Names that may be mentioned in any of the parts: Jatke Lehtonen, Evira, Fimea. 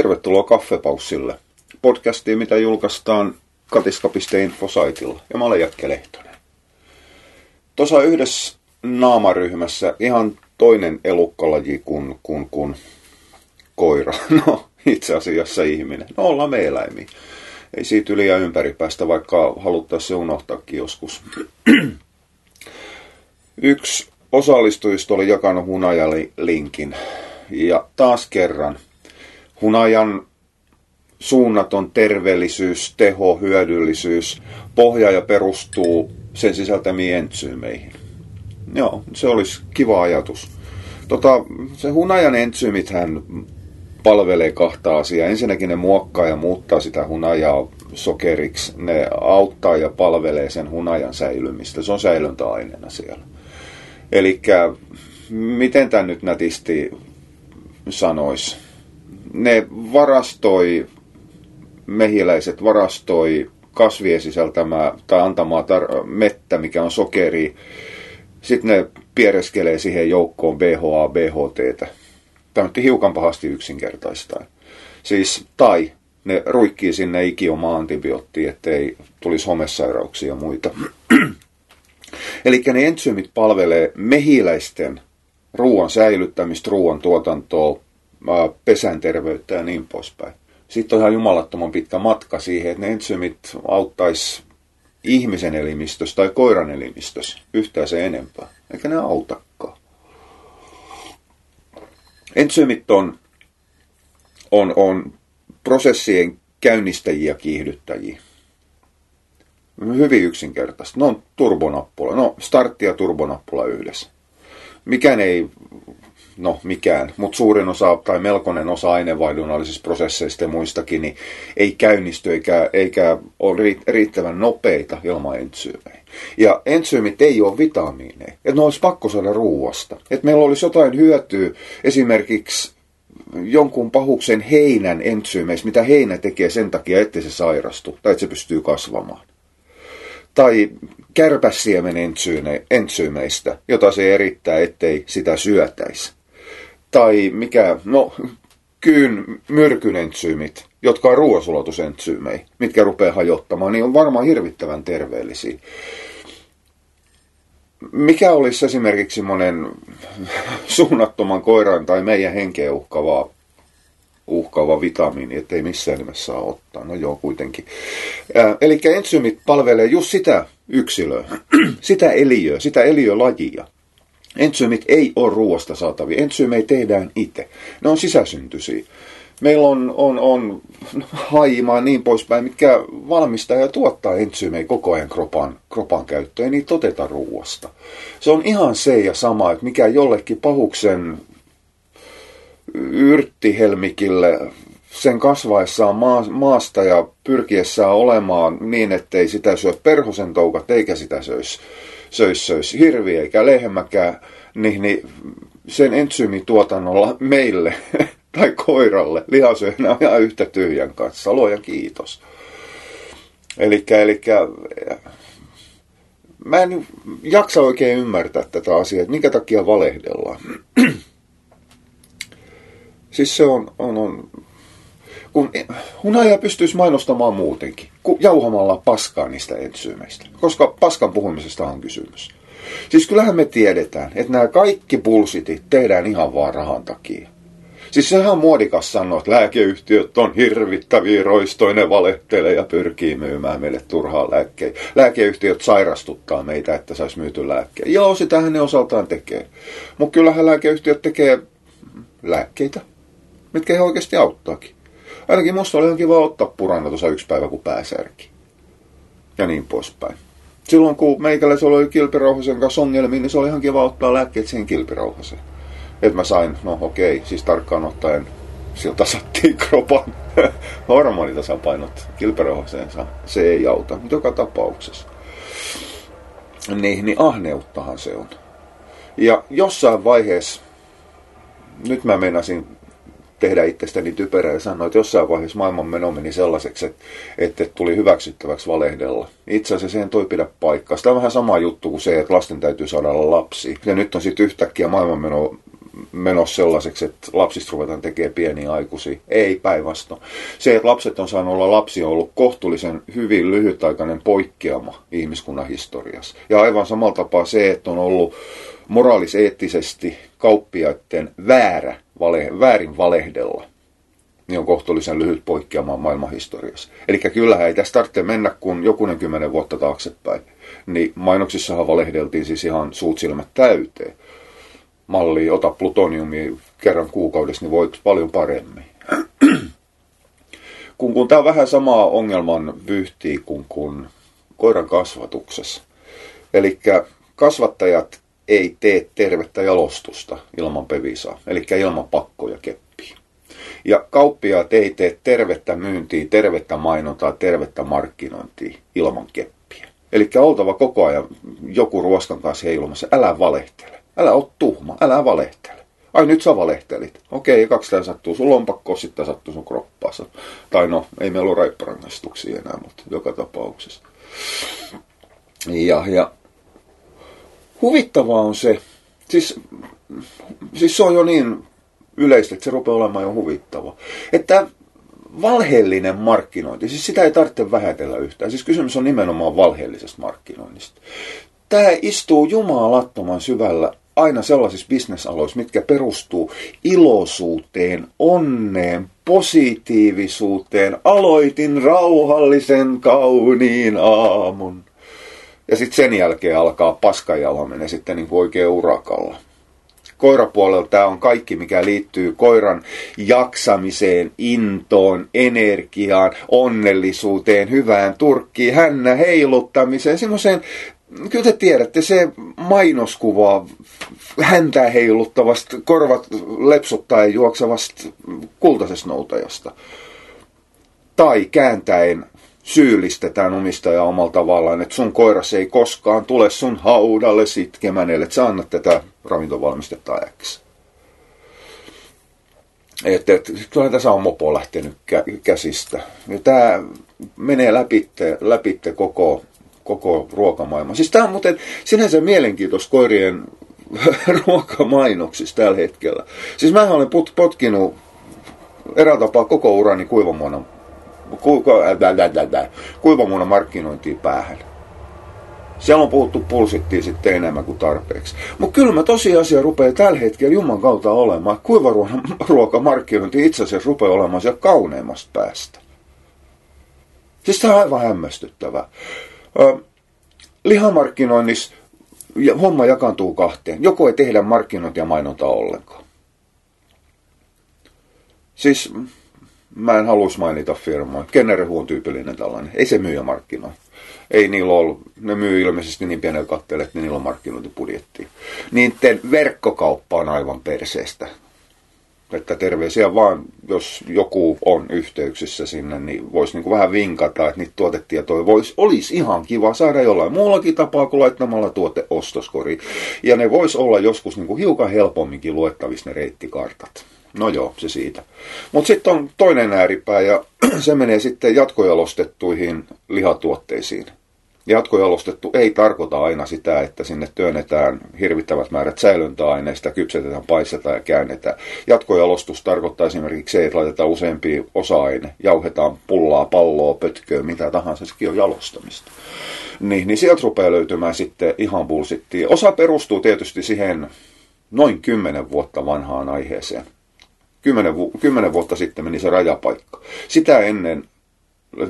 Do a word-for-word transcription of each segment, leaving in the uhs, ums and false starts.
Tervetuloa Kaffepaussille, podcastiin mitä julkaistaan katiska piste info saitilla, ja mä olen Jatke Lehtonen. Tuossa yhdessä naamaryhmässä ihan toinen elukkalaji kuin, kuin, kuin koira, no itse asiassa ihminen, no ollaan me eläimiä. Ei siitä yli ja ympäri päästä, vaikka haluttaisiin se unohtaakin joskus. Yksi osallistujista oli jakanut hunajalinkin. Ja taas kerran, hunajan suunnaton terveellisyys, teho, hyödyllisyys, pohja ja perustuu sen sisältämiin entsyymeihin. Joo, se olisi kiva ajatus. Tota, se hunajan entsyymithän palvelee kahta asiaa. Ensinnäkin ne muokkaa ja muuttaa sitä hunajaa sokeriksi. Ne auttaa ja palvelee sen hunajan säilymistä. Se on säilöntäaineena siellä. Eli miten tämä nyt nätisti sanoisi? Ne varastoi, mehiläiset varastoi kasvien sisältämää tai antamaa tar- mettä, mikä on sokeri. Sitten ne piereskelee siihen joukkoon B H A, B H T:tä. Tämä on hiukan pahasti yksinkertaistaan. Siis, tai ne ruikkii sinne ikiomaa antibioottia, ettei tulisi homesairauksia ja muita. Eli ne entsyymit palvelee mehiläisten ruoan säilyttämistä, ruoan tuotantoa, pesän terveyttä ja niin poispäin. Sitten on ihan jumalattoman pitkä matka siihen, että ne entsyymit auttaisi ihmisen elimistössä tai koiran elimistössä yhtään sen enempää. Eikä ne autakaan. Entsyymit on, on, on prosessien käynnistäjiä ja kiihdyttäjiä. Hyvin yksinkertaisesti. Ne on turbonappula. No, startti ja turbonappula yhdessä. Mikään ei, no mikään, mutta suurin osa tai melkoinen osa aineenvaihdunnallisista prosesseista ja muistakin niin ei käynnisty eikä, eikä ole riittävän nopeita ilman entsyymejä. Ja entsyymit ei ole vitamiineja, että ne olisi pakko saada ruuasta. Että meillä olisi jotain hyötyä esimerkiksi jonkun pahuksen heinän entsyymeissä, mitä heinä tekee sen takia, ettei se sairastu tai että se pystyy kasvamaan. Tai kärpäsiemen entsyymeistä, jota se erittää, ettei sitä syötäisi. Tai mikä, no, kyyn myrkyn entsyymit, jotka on ruoansulatusentsyymejä, mitkä rupeaa hajottamaan, niin on varmaan hirvittävän terveellisiä. Mikä olisi esimerkiksi monen suunnattoman koiran tai meidän henkeä uhkaavaa, uhkaava vitamiini, ettei missään nimessä saa ottaa. No joo, kuitenkin. Ää, eli entsyymit palvelee just sitä yksilöä, sitä eliöä, sitä eliölajia. Entsyymit ei ole ruoasta saatavia. Entsyymejä tehdään itse. Ne on sisäsyntyisiä. Meillä on, on, on haimaa niin poispäin, mitkä valmistaa ja tuottaa entsyymejä koko ajan kropan, kropan käyttöön, ei niitä oteta ruoasta. Se on ihan se ja sama, että mikä jollekin pahuksen yrttihelmikille sen kasvaessaan maasta ja pyrkiessään olemaan niin, ettei sitä syö perhosen toukat eikä sitä söisi söis, söis, hirvi eikä lehmäkään, niin, niin sen entsyymituotannolla meille tai koiralle lihasyönä on ihan yhtä tyhjän kanssa. Luoja kiitos. Elikkä, elikkä mä en jaksa oikein ymmärtää tätä asiaa, että minkä takia valehdellaan. Siis se on, on, on kun hunaja pystyisi mainostamaan muutenkin, kun jauhamalla paskaa niistä entsyymeistä, koska paskan puhumisesta on kysymys. Siis kyllähän me tiedetään, että nämä kaikki bullshitit tehdään ihan vaan rahan takia. Siis sehän muodikas sanoo, että lääkeyhtiöt on hirvittäviä roistoja, valehtelee ja pyrkii myymään meille turhaan lääkkeitä. Lääkeyhtiöt sairastuttaa meitä, että saisi myyty lääkkeitä. Joo, sitähän ne osaltaan tekee. Mutta kyllähän lääkeyhtiöt tekee lääkkeitä, mitkä he oikeasti auttaakin. Ainakin musta oli ihan kiva ottaa purana tuossa yksi päivä, kun pääsärki. Ja niin poispäin. Silloin, kun meikäläisellä oli kilpirauhasen kanssa ongelmiin, niin se oli ihan kiva ottaa lääkkeet siihen kilpirauhaseen. Että mä sain, no okei, siis tarkkaan ottaen, sillä tasattiin kropan hormonitasapainot kilpirauhaseensa. Se ei auta, mutta joka tapauksessa. Niin, niin ahneuttahan se on. Ja jossain vaiheessa, nyt mä meinasin tehdä itsestäni typerää ja sanoa, että jossain vaiheessa maailman meno meni sellaiseksi, että, että tuli hyväksyttäväksi valehdella. Itse asiassa se ei toi pidä paikkaa. Sitä on vähän sama juttu kuin se, että lasten täytyy saada olla lapsi. Ja nyt on sitten yhtäkkiä maailman meno menossa sellaiseksi, että lapsista ruvetaan tekemään pieniä aikuisia. Ei, päinvastoin. Se, että lapset on saanut olla lapsia, on ollut kohtuullisen hyvin lyhytaikainen poikkeama ihmiskunnan historiassa. Ja aivan samalla tapaa se, että on ollut moraalis-eettisesti kauppiaiden väärä, vale, väärin valehdella, niin on kohtuullisen lyhyt poikkeama maailmanhistoriassa. Eli kyllähän ei tässä tarvitse mennä kuin jokunen kymmenen vuotta taaksepäin. Niin mainoksissahan valehdeltiin siis ihan suut silmät täyteen. Malli ota plutoniumia kerran kuukaudessa, niin voit paljon paremmin. kun, kun tämä on vähän samaa ongelman vyyhtiä kuin kun koiran kasvatuksessa. Eli kasvattajat ei tee tervettä jalostusta ilman pevisaa, eli ilman pakkoja keppiä. Ja kauppiaat ei tee tervettä myyntiä, tervettä mainontaa, tervettä markkinointia ilman keppiä. Eli oltava koko ajan joku ruoskan kanssa heilumassa, älä valehtele. Älä ole tuhma, älä valehtele. Ai nyt sä valehtelit. Okei, kaksi tää sattuu sun lompakkoon, sit tää sattuu sun kroppaansa. Tai no, ei meillä ole raipparangaistuksia enää, mutta joka tapauksessa. Ja, ja huvittavaa on se, siis, siis se on jo niin yleistä, että se rupeaa olemaan jo huvittavaa. Että valheellinen markkinointi, siis sitä ei tarvitse vähätellä yhtään. Siis kysymys on nimenomaan valheellisesta markkinoinnista. Tämä istuu jumalattoman syvällä aina sellaisissa bisnesaloissa, mitkä perustuu iloisuuteen, onneen, positiivisuuteen. Aloitin rauhallisen kauniin aamun. Ja sitten sen jälkeen alkaa paskajala menee sitten niin kuin oikein urakalla. Koirapuolella tämä on kaikki, mikä liittyy koiran jaksamiseen, intoon, energiaan, onnellisuuteen, hyvään turkkiin, hännä heiluttamiseen, semmoiseen. Kyllä te tiedätte, se mainoskuva häntä heiluttavasta, korvat lepsuttaen juoksevasta kultaisesta noutajasta. Tai kääntäen syyllistetään omistajaa omalla tavallaan, että sun koiras ei koskaan tule sun haudalle sitkemänelle, että sä annat tätä ravintovalmistetta X. Että et, kyllähän tässä on mopo lähtenyt kä- käsistä. Ja tää menee läpitte, läpitte koko... koko ruokamaailma. Siis tämä on muuten sinänsä mielenkiintoista koirien ruokamainoksissa tällä hetkellä. Siis mä olen put, potkinut eräällä tapaa koko urani kuivamuona, ku, ku, kuivamuona markkinointiin päähän. Siellä on puhuttu pulsittiin sitten enemmän kuin tarpeeksi. Mutta kyllä mä tosiasia rupeaa tällä hetkellä Juman kautta olemaan, että kuivaruokamarkkinointi itse asiassa rupeaa olemaan siellä kauneimmasta päästä. Siis tämä on aivan hämmästyttävää. Uh, lihamarkkinoinnissa homma jakaantuu kahteen. Joko ei tehdä markkinointia ja mainontaa ollenkaan. Siis mä en halus mainita firmaa. Kennerehu on tyypillinen tällainen. Ei se myyjä markkinoi. Ei niillä ole, ne myy ilmeisesti niin pienellä katteella, että niillä on markkinointibudjettia. Niiden verkkokauppa on aivan perseestä. Että terveisiä vaan, jos joku on yhteyksissä sinne, niin voisi niin kuin vähän vinkata, että niitä tuotetietoja vois, olisi ihan kiva saada jollain muullakin tapaa kuin laittamalla tuote ostoskoriin. Ja ne vois olla joskus niin kuin hiukan helpomminkin luettavissa ne reittikartat. No joo, se siitä. Mutta sitten on toinen ääripää ja se menee sitten jatkojalostettuihin lihatuotteisiin. Jatkojalostettu ei tarkoita aina sitä, että sinne työnnetään hirvittävät määrät säilöntäaineista, kypsetetään, paistetaan ja käännetään. Jatkojalostus tarkoittaa esimerkiksi se, että laitetaan useampia osa-aine, jauhetaan pullaa, palloa, pötköä, mitä tahansa, sekin on jalostamista. Niin, niin sieltä rupeaa löytymään sitten ihan bullshittia. Osa perustuu tietysti siihen noin kymmenen vuotta vanhaan aiheeseen. Kymmenen, vu- kymmenen vuotta sitten meni se rajapaikka. Sitä ennen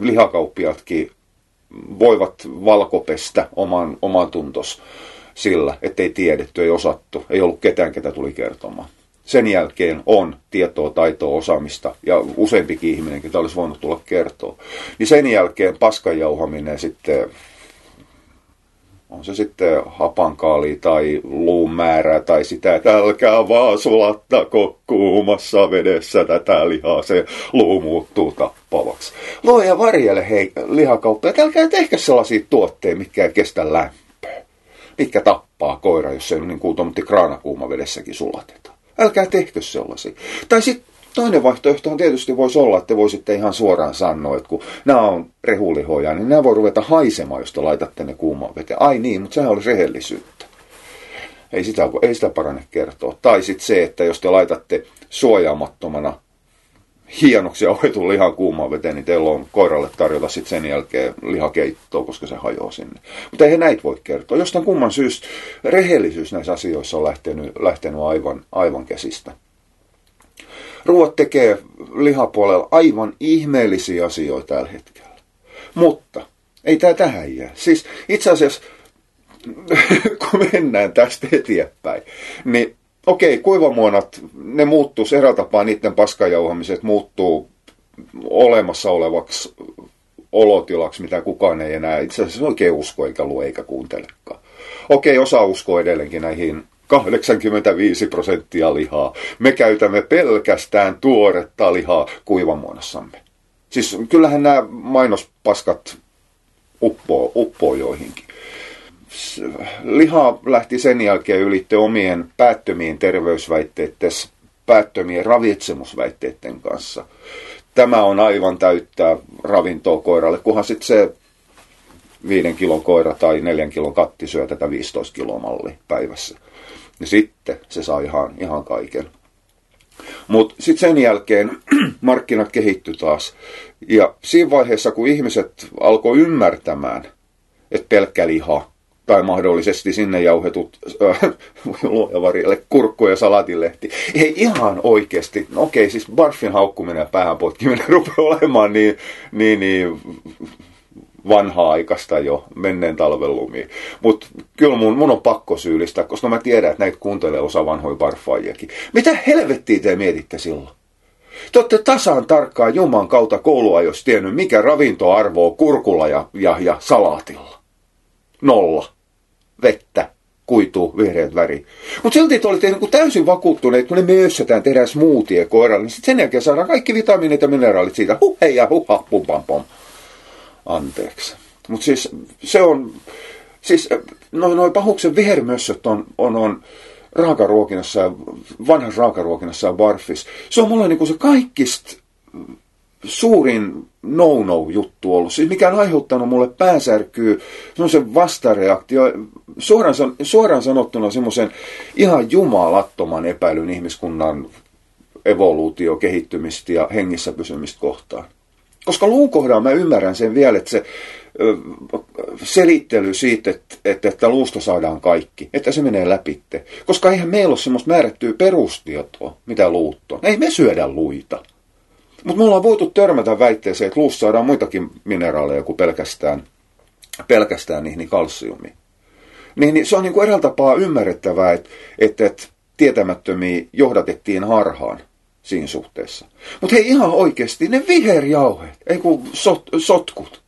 lihakauppiatkin voivat valkopestä oman, oman tuntos sillä, ettei tiedetty, ei osattu, ei ollut ketään, ketä tuli kertomaan. Sen jälkeen on tietoa, taitoa, osaamista ja useampikin ihminen, ketä olisi voinut tulla kertoa. Niin sen jälkeen paskajauhaminen sitten, on se sitten hapankaali tai luun määrää tai sitä, että älkää vaan sulattako kuumassa vedessä tätä lihaa, se luu muuttuu tappavaksi. Luoja varjele hei lihakauppiaat, älkää tehkää sellaisia tuotteita, mitkä ei kestä lämpöä, mitkä tappaa koira, jos se ei ole niin kuutomutti kraanakuuma vedessäkin sulatetaan. Älkää tehkö sellaisia. Tai sitten toinen vaihtoehtohan tietysti voisi olla, että te voisitte ihan suoraan sanoa, että kun nämä on rehulihoja, niin nämä voi ruveta haisemaan, jos te laitatte ne kuumaan veteen. Ai niin, mutta sehän olisi rehellisyyttä. Ei sitä, ei sitä parane kertoa. Tai sitten se, että jos te laitatte suojaamattomana hienoksi ja ohetun lihan kuumaan veteen, niin teillä on koiralle tarjota sitten sen jälkeen lihakeittoa, koska se hajoaa sinne. Mutta eihän näitä voi kertoa. Jostain kumman syystä rehellisyys näissä asioissa on lähtenyt, lähtenyt aivan, aivan käsistä. Ruoat tekee lihapuolella aivan ihmeellisiä asioita tällä hetkellä. Mutta ei tämä tähän jää. Siis itse asiassa, kun mennään tästä eteenpäin, niin okei, kuivamuonat, ne muuttuisi erää tapaa, niiden paskajauhamiset muuttuu olemassa olevaksi olotilaksi, mitä kukaan ei enää itse asiassa oikein usko eikä lue eikä kuuntelekaan. Okei, osa uskoo edelleenkin näihin kahdeksankymmentäviisi prosenttia lihaa. Me käytämme pelkästään tuoretta lihaa kuivamuonassamme. Siis kyllähän nämä mainospaskat uppoo, uppoo joihinkin. Liha lähti sen jälkeen ylitte omien päättömien terveysväitteiden, päättömien ravitsemusväitteiden kanssa. Tämä on aivan täyttää ravintoa koiralle, kunhan sitten se viiden kilon koira tai neljän kilon katti syö tätä viisitoista kiloa malli päivässä. Ja sitten se saa ihan, ihan kaiken. Mutta sitten sen jälkeen markkinat kehittyi taas. Ja siinä vaiheessa, kun ihmiset alkoi ymmärtämään, että pelkkä liha tai mahdollisesti sinne jauhetut äh, luojavarille, kurkku ja salatilehti. Ei ihan oikeasti, no okei, siis barfin haukkuminen ja päähän potkiminen rupeaa olemaan niin, niin, niin vanha-aikaista jo menneen talven lumiin. Mutta kyllä mun, mun on pakko syyllistää, koska mä tiedän, että näitä kuuntelee osa vanhoja barfaajiakin. Mitä helvettiä te mietitte silloin? Te olette tasan tarkkaan Juman kautta koulua, jos tiennyt, mikä ravintoarvo on kurkulla ja, ja, ja salaatilla. Nolla. Vettä, kuituu, vihreät väri. Mutta silti te olitte niin täysin vakuuttuneet, kun ne myössätään tehdään smoothie koiralle, niin sitten sen jälkeen saadaan kaikki vitamiinit ja mineraalit siitä. Huh, hei ja huh, ha, pum, pam, pom. Anteeksi. Mutta siis se on, siis noin noi pahuksen vihermössöt on, on, on raakaruokinnassa ja vanhassa raakaruokinnassa ja barfissa. Se on mulle niin se kaikista suurin no-no-juttu ollut, siis mikä on aiheuttanut mulle päänsärkyä, semmoisen vastareaktio, suoraan, suoraan sanottuna semmoisen ihan jumalattoman epäilyn ihmiskunnan evoluutio, kehittymistä ja hengissä pysymistä kohtaan. Koska luun kohdalla mä ymmärrän sen vielä, että se selittely siitä, että, että, että luusta saadaan kaikki, että se menee läpitte. Koska eihän meillä ole semmoista määrättyä perustietoa, mitä luut on. Ei me syödä luita. Mutta me ollaan voitu törmätä väitteeseen, että luussa saadaan muitakin mineraaleja kuin pelkästään, pelkästään niihin kalsiumi. Niin se on niin kuin eräällä tapaa ymmärrettävää, että, että, että tietämättömiä johdatettiin harhaan siinä suhteessa. Mutta hei, ihan oikeasti ne viherjauheet, ei kun sot, sotkut.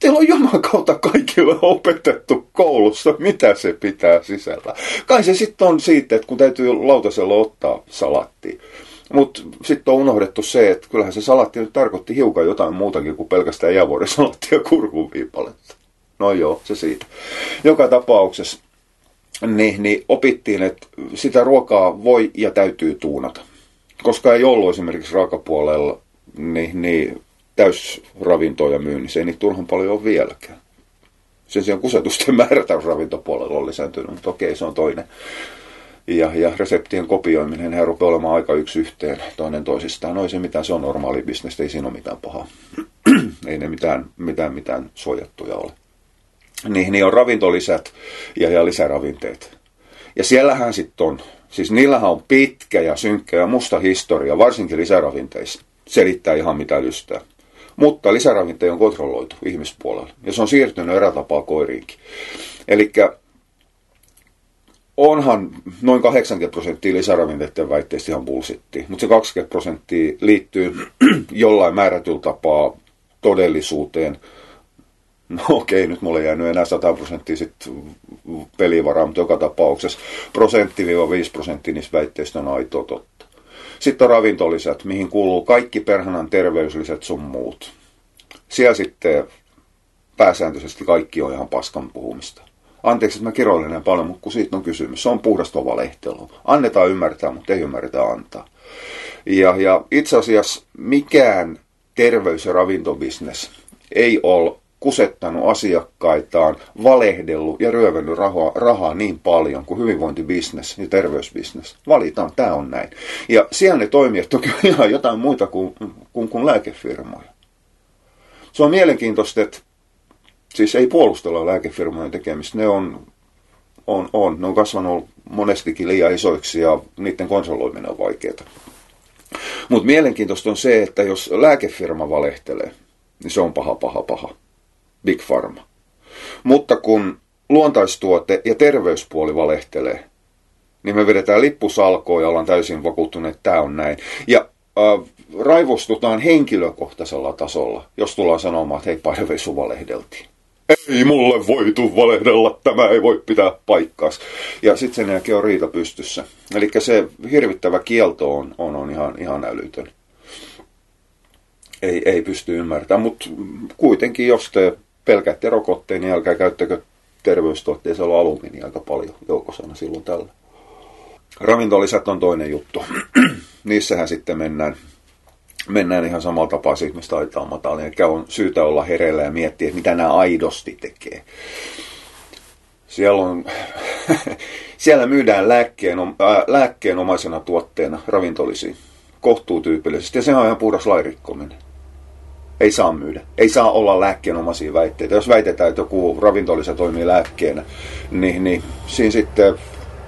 Teillä on Juman kautta kaikille opetettu koulussa, mitä se pitää sisällä. Kai se sitten on siitä, että kun täytyy lautasella ottaa salattia. Mutta sitten on unohdettu se, että kyllähän se salatti nyt tarkoitti hiukan jotain muutakin kuin pelkästään jäävuorisalattia ja kurkunviipaletta. No joo, se siitä. Joka tapauksessa niin, niin opittiin, että sitä ruokaa voi ja täytyy tuunata. Koska ei ollut esimerkiksi raakapuolella niin, niin täysravintoja myynnissä, ei niitä turhan paljon ole vieläkään. Sen sijaan kusetusten määrä täysravintopuolella on lisääntynyt, mutta okei, se on toinen. Ja, ja reseptien kopioiminen, he rupeaa olemaan aika yksi yhteen toinen toisistaan. No ei se mitään, se on normaali bisnes, ei siinä ole mitään pahaa. Ei ne mitään, mitään, mitään suojattuja ole. Niihin on ravintolisät ja, ja lisäravinteet. Ja siellähän sitten on, siis niillähän on pitkä ja synkkä ja musta historia, varsinkin lisäravinteissa. Selittää ihan mitä lystää. Mutta lisäravinteja on kontrolloitu ihmispuolella. Ja se on siirtynyt erätapaa koiriinkin. Elikkä onhan noin kahdeksankymmentä prosenttia lisäravinteiden väitteistä ihan bullshitti, mutta se kaksikymmentä prosenttia liittyy jollain määrätyllä tapaa todellisuuteen. No okei, nyt mulla ei jäänyt enää sata prosenttia sitten pelivaraa, mutta joka tapauksessa prosentti-viisi prosenttia niistä väitteistä on aitoa totta. Sitten on ravintolisät, mihin kuuluu kaikki perhanan terveysliset sun muut. Siellä sitten pääsääntöisesti kaikki on ihan paskan puhumista. Anteeksi, että mä kiroilen näin paljon, mutta kun siitä on kysymys. Se on puhdasta valehtelua. Annetaan ymmärtää, mutta ei ymmärretä antaa. Ja, ja itse asiassa mikään terveys- ja ravintobisnes ei ole kusettanut asiakkaitaan, valehdellut ja ryövännyt rahaa, rahaa niin paljon kuin hyvinvointibisnes ja terveysbisnes. Valitaan, tämä on näin. Ja siellä ne toimijat toki on ihan jotain muita kuin, kuin, kuin lääkefirmoja. Se on mielenkiintoista, että siis ei puolustella lääkefirmojen tekemistä. Ne on, on, on. Ne on kasvanut monestikin liian isoiksi ja niiden konsoloiminen on vaikeaa. Mutta mielenkiintoista on se, että jos lääkefirma valehtelee, niin se on paha, paha, paha. Big Pharma. Mutta kun luontaistuote ja terveyspuoli valehtelee, niin me vedetään lippusalkoon ja ollaan täysin vakuuttuneet, että tämä on näin. Ja äh, raivostutaan henkilökohtaisella tasolla, jos tullaan sanomaan, että hei, Paivesu valehdeltiin. Ei mulle voitu valehdella, tämä ei voi pitää paikkaansa. Ja sitten sen jälkeen on riita pystyssä. Eli se hirvittävä kielto on, on, on ihan, ihan älytön. Ei, ei pysty ymmärtämään, mutta kuitenkin jos te pelkäätte rokotteen, niin älkää käyttäkö terveystuotteessa olla alumiinia aika paljon joukosana silloin tällä. Ravintolisät on toinen juttu. Niissähän sitten mennään, mennään ihan samalla tapaa siitä, mistä aitaa matalia. Eli on syytä olla hereillä ja miettiä, että mitä nämä aidosti tekee. Siellä, on, siellä myydään lääkkeen, äh, lääkkeenomaisena tuotteena ravintolisiin kohtuutyypillisesti. Ja se on ihan puhdas lairikkominen. Ei saa myydä. Ei saa olla lääkkeenomaisia väitteitä. Jos väitetään, että joku ravintolisä toimii lääkkeenä, niin, niin siinä sitten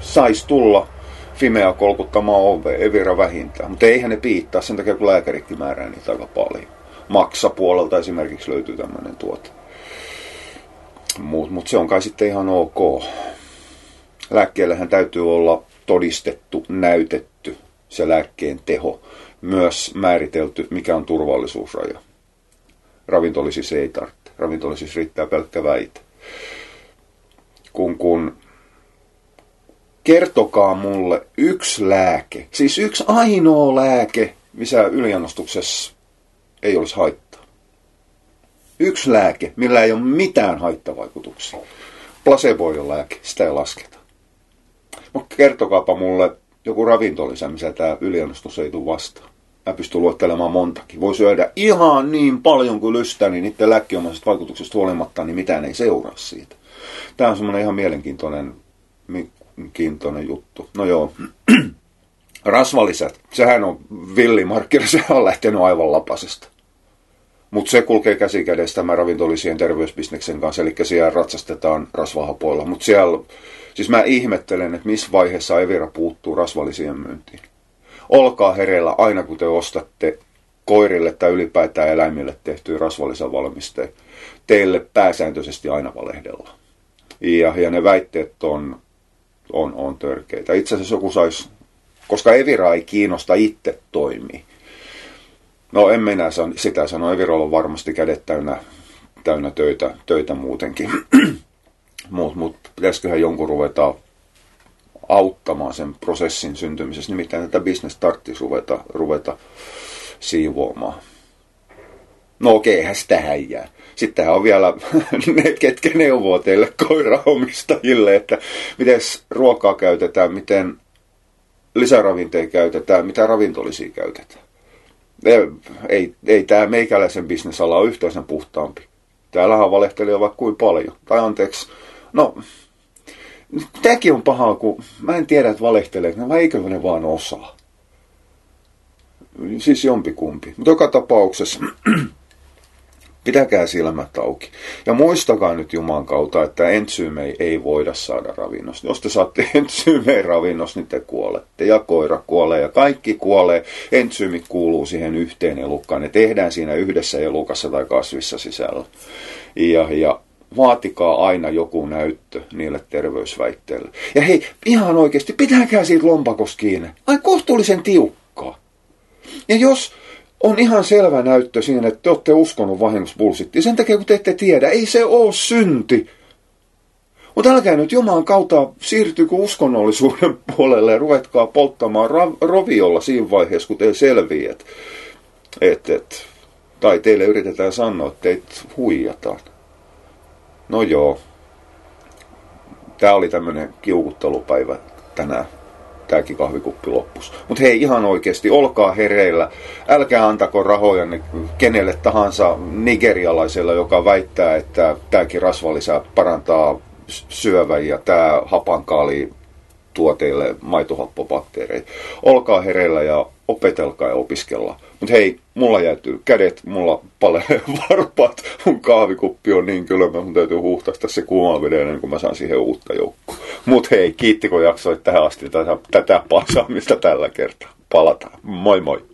saisi tulla Fimea kolkuttamaan oveen, Evira vähintään. Mutta eihän ne piittaa sen takia, kun lääkäritkin määrää niitä aika paljon. Maksapuolelta esimerkiksi löytyy tämmöinen tuote. Mutta mut se on kai sitten ihan ok. Lääkkeellähän täytyy olla todistettu, näytetty se lääkkeen teho. Myös määritelty, mikä on turvallisuusraja. Ravintolisissa ei tarvitse. Ravintolisissa riittää pelkkä väite. Kun, kun kertokaa mulle yksi lääke, siis yksi ainoa lääke, missä yliannostuksessa ei olisi haittaa. Yksi lääke, millä ei ole mitään haittavaikutuksia. Placeboiden lääke, sitä ei lasketa. Mutta kertokaapa mulle joku ravintolisä, missä tämä yliannostus ei tule vastaan. Mä pystyn luettelemaan montakin. Voi syödä ihan niin paljon kuin lystää, niin niiden lääkkeenomaisista vaikutuksista huolimatta, niin mitään ei seuraa siitä. Tämä on semmoinen ihan mielenkiintoinen kiintoinen juttu. No joo, rasvalisät, sehän on villimarkkina, sehän on lähtenyt aivan lapasesta. Mutta se kulkee käsi kädessä tämän ravintolisien terveysbisneksen kanssa, eli siellä ratsastetaan rasvahapoilla. Mutta siellä, siis mä ihmettelen, että missä vaiheessa Evira puuttuu rasvalisien myyntiin. Olkaa hereillä aina, kun te ostatte koirille tai ylipäätään eläimille tehtyä rasvalisavalmisteen. Teille pääsääntöisesti aina valehdellaan. Ja, ja ne väitteet on On, on törkeitä. Itse asiassa joku saisi, koska Evira ei kiinnosta itse toimii. No en minä sitä sano, Eviralla on varmasti kädet täynnä, täynnä töitä, töitä muutenkin. Mutta mut, pitäisiköhän jonkun ruveta auttamaan sen prosessin syntymisessä. Nimittäin tätä business starttia ruveta, ruveta siivoamaan. No okei, eihän sitä häijää. Sittenhän on vielä ne, ketkä neuvoo teille koiraomistajille, että miten ruokaa käytetään, miten lisäravinteja käytetään, mitä ravintolisia käytetään. Ei, ei, ei tämä meikäläisen bisnesala ole yhtään sen puhtaampi. Täällähän valehtelee vaikka kuin paljon. Tai anteeksi, no tämäkin on pahaa, kun mä en tiedä, että valehtelee, vaan eikö ne vaan osaa. Siis jompikumpi. Mutta joka tapauksessa pitäkää silmät auki. Ja muistakaa nyt Jumalan kautta, että entsyymei ei voida saada ravinnosta. Jos te saatte entsyymeen ravinnosta, niin te kuolette. Ja koira kuolee ja kaikki kuolee. Entsyymit kuuluu siihen yhteen elukkaan. Ne tehdään siinä yhdessä elukassa tai kasvissa sisällä. Ja, ja vaatikaa aina joku näyttö niille terveysväitteille. Ja hei, ihan oikeasti, pitäkää siitä lompakosta kiinni. Ai kohtuullisen tiukkaa. Ja jos on ihan selvä näyttö siinä, että te olette uskonut vahingusbullshittiin. Sen takia, kun te ette tiedä, ei se ole synti. Mutta älkää nyt Jumalan kautta siirtykö uskonnollisuuden puolelle ja ruvetkaa polttamaan ra- roviolla siinä vaiheessa, kun te selviät. Et, et, tai teille yritetään sanoa, että teitä huijataan. No joo. Tämä oli tämmöinen kiukuttelupäivä tänään. tämäkin kahvikuppi loppus. Mutta hei, ihan oikeasti, olkaa hereillä. Älkää antako rahoja kenelle tahansa nigerialaisella, joka väittää, että tämäkin rasvalisä parantaa syövän ja tämä hapankaali tuo teille maitohappobakteereita. Olkaa hereillä ja opetelkaa ja opiskella. Mutta hei, mulla jäätyy kädet, mulla palee varpaat, mun kahvikuppi on niin kylmä, mun täytyy huuhtaista se kuumaan vedellä, niin kun mä saan siihen uutta joukkoa. Mut hei, kiitti kun jaksoit tähän asti tätä, tätä paasaamista tällä kertaa. Palataan. Moi moi!